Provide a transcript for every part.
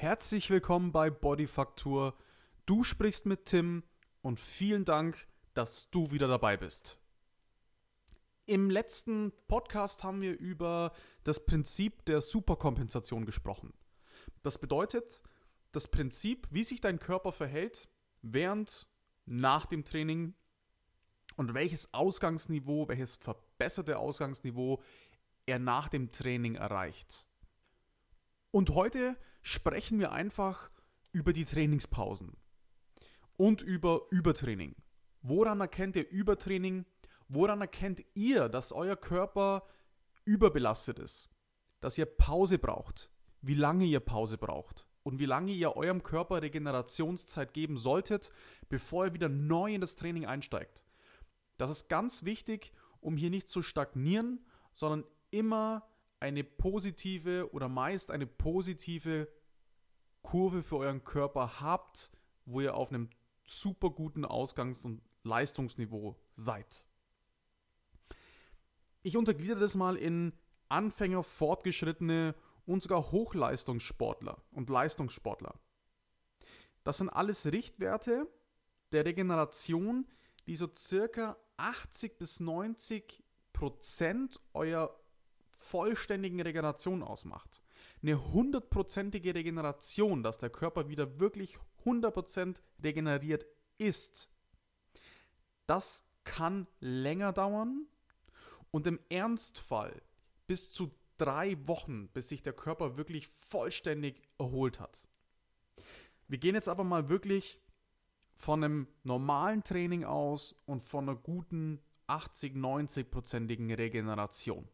Herzlich willkommen bei Bodyfaktur. Du sprichst mit Tim und vielen Dank, dass du wieder dabei bist. Im letzten Podcast haben wir über das Prinzip der Superkompensation gesprochen. Das bedeutet, das Prinzip, wie sich dein Körper verhält während, nach dem Training und welches verbesserte Ausgangsniveau er nach dem Training erreicht. Und heute sprechen wir einfach über die Trainingspausen und über Übertraining. Woran erkennt ihr Übertraining? Woran erkennt ihr, dass euer Körper überbelastet ist? Dass ihr Pause braucht? Wie lange ihr Pause braucht? Und wie lange ihr eurem Körper Regenerationszeit geben solltet, bevor er wieder neu in das Training einsteigt? Das ist ganz wichtig, um hier nicht zu stagnieren, sondern immer eine positive oder meist eine positive Kurve für euren Körper habt, wo ihr auf einem super guten Ausgangs- und Leistungsniveau seid. Ich untergliedere das mal in Anfänger, Fortgeschrittene und sogar Hochleistungssportler und Leistungssportler. Das sind alles Richtwerte der Regeneration, die so circa 80-90% euer vollständigen Regeneration ausmacht. Eine 100%ige Regeneration, dass der Körper wieder wirklich 100% regeneriert ist. Das kann länger dauern und im Ernstfall bis zu 3 Wochen, bis sich der Körper wirklich vollständig erholt hat. Wir gehen jetzt aber mal wirklich von einem normalen Training aus und von einer guten 80-90%igen Regeneration.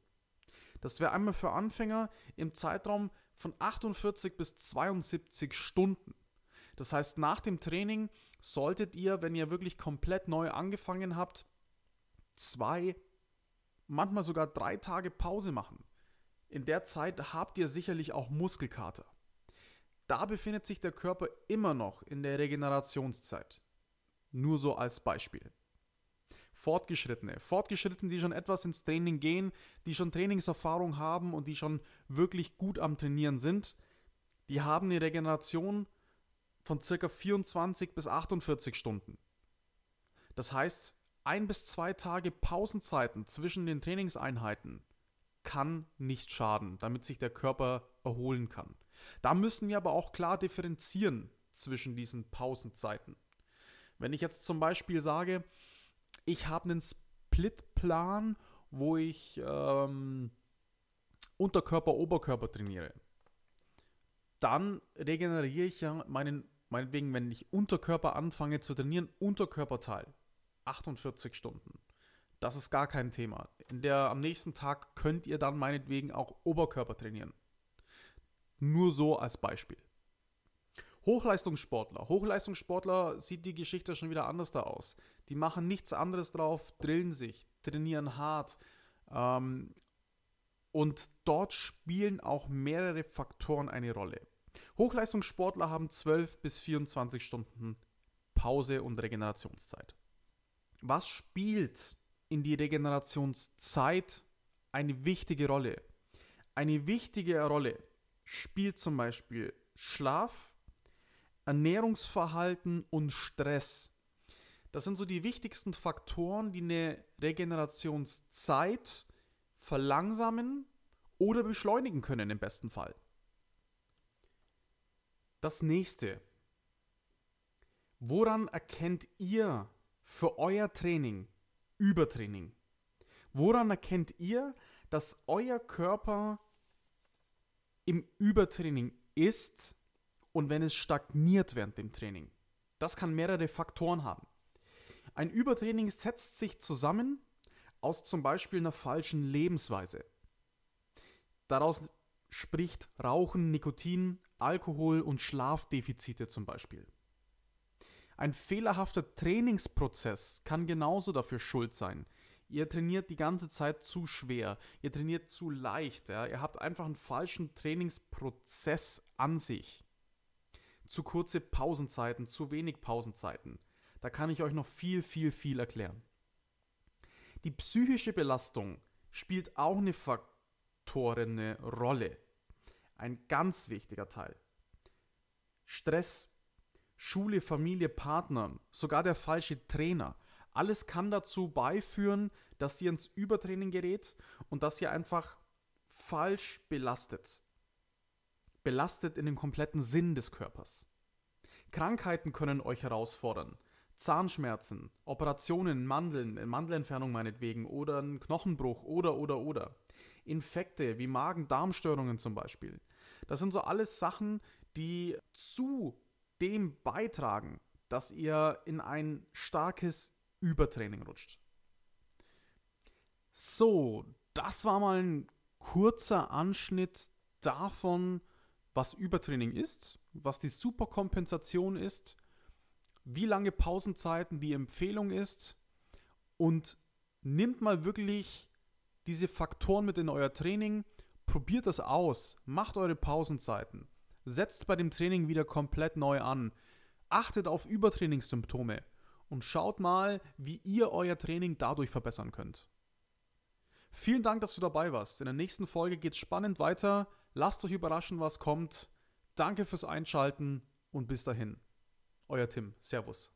Das wäre einmal für Anfänger im Zeitraum von 48 bis 72 Stunden. Das heißt, nach dem Training solltet ihr, wenn ihr wirklich komplett neu angefangen habt, 2, manchmal sogar 3 Tage Pause machen. In der Zeit habt ihr sicherlich auch Muskelkater. Da befindet sich der Körper immer noch in der Regenerationszeit. Nur so als Beispiel. Fortgeschrittene, die schon etwas ins Training gehen, die schon Trainingserfahrung haben und die schon wirklich gut am Trainieren sind, die haben eine Regeneration von ca. 24 bis 48 Stunden. Das heißt, 1 bis 2 Tage Pausenzeiten zwischen den Trainingseinheiten kann nicht schaden, damit sich der Körper erholen kann. Da müssen wir aber auch klar differenzieren zwischen diesen Pausenzeiten. Wenn ich jetzt zum Beispiel sage, ich habe einen Split-Plan, wo ich Unterkörper, Oberkörper trainiere. Dann regeneriere ich ja meinetwegen, wenn ich Unterkörper anfange zu trainieren, Unterkörperteil, 48 Stunden. Das ist gar kein Thema. Am nächsten Tag könnt ihr dann meinetwegen auch Oberkörper trainieren. Nur so als Beispiel. Hochleistungssportler sieht die Geschichte schon wieder anders da aus. Die machen nichts anderes drauf, drillen sich, trainieren hart. Und dort spielen auch mehrere Faktoren eine Rolle. Hochleistungssportler haben 12 bis 24 Stunden Pause und Regenerationszeit. Was spielt in die Regenerationszeit eine wichtige Rolle? Eine wichtige Rolle spielt zum Beispiel Schlaf, Ernährungsverhalten und Stress. Das sind so die wichtigsten Faktoren, die eine Regenerationszeit verlangsamen oder beschleunigen können im besten Fall. Das nächste. Woran erkennt ihr für euer Training Übertraining? Woran erkennt ihr, dass euer Körper im Übertraining ist? Und wenn es stagniert während dem Training. Das kann mehrere Faktoren haben. Ein Übertraining setzt sich zusammen aus zum Beispiel einer falschen Lebensweise. Daraus spricht Rauchen, Nikotin, Alkohol und Schlafdefizite zum Beispiel. Ein fehlerhafter Trainingsprozess kann genauso dafür schuld sein. Ihr trainiert die ganze Zeit zu schwer, ihr trainiert zu leicht, ja? Ihr habt einfach einen falschen Trainingsprozess an sich. Zu kurze Pausenzeiten, zu wenig Pausenzeiten. Da kann ich euch noch viel erklären. Die psychische Belastung spielt auch eine faktorende Rolle. Ein ganz wichtiger Teil. Stress, Schule, Familie, Partner, sogar der falsche Trainer. Alles kann dazu beiführen, dass ihr ins Übertraining gerät und dass ihr einfach falsch belastet. Belastet in den kompletten Sinn des Körpers. Krankheiten können euch herausfordern. Zahnschmerzen, Operationen, Mandeln, Mandelentfernung meinetwegen oder ein Knochenbruch oder. Infekte wie Magen-Darm-Störungen zum Beispiel. Das sind so alles Sachen, die zu dem beitragen, dass ihr in ein starkes Übertraining rutscht. So, das war mal ein kurzer Anschnitt davon, was Übertraining ist, was die Superkompensation ist, wie lange Pausenzeiten die Empfehlung ist und nehmt mal wirklich diese Faktoren mit in euer Training, probiert das aus, macht eure Pausenzeiten, setzt bei dem Training wieder komplett neu an, achtet auf Übertrainingssymptome und schaut mal, wie ihr euer Training dadurch verbessern könnt. Vielen Dank, dass du dabei warst. In der nächsten Folge geht's spannend weiter. Lasst euch überraschen, was kommt. Danke fürs Einschalten und bis dahin. Euer Tim. Servus.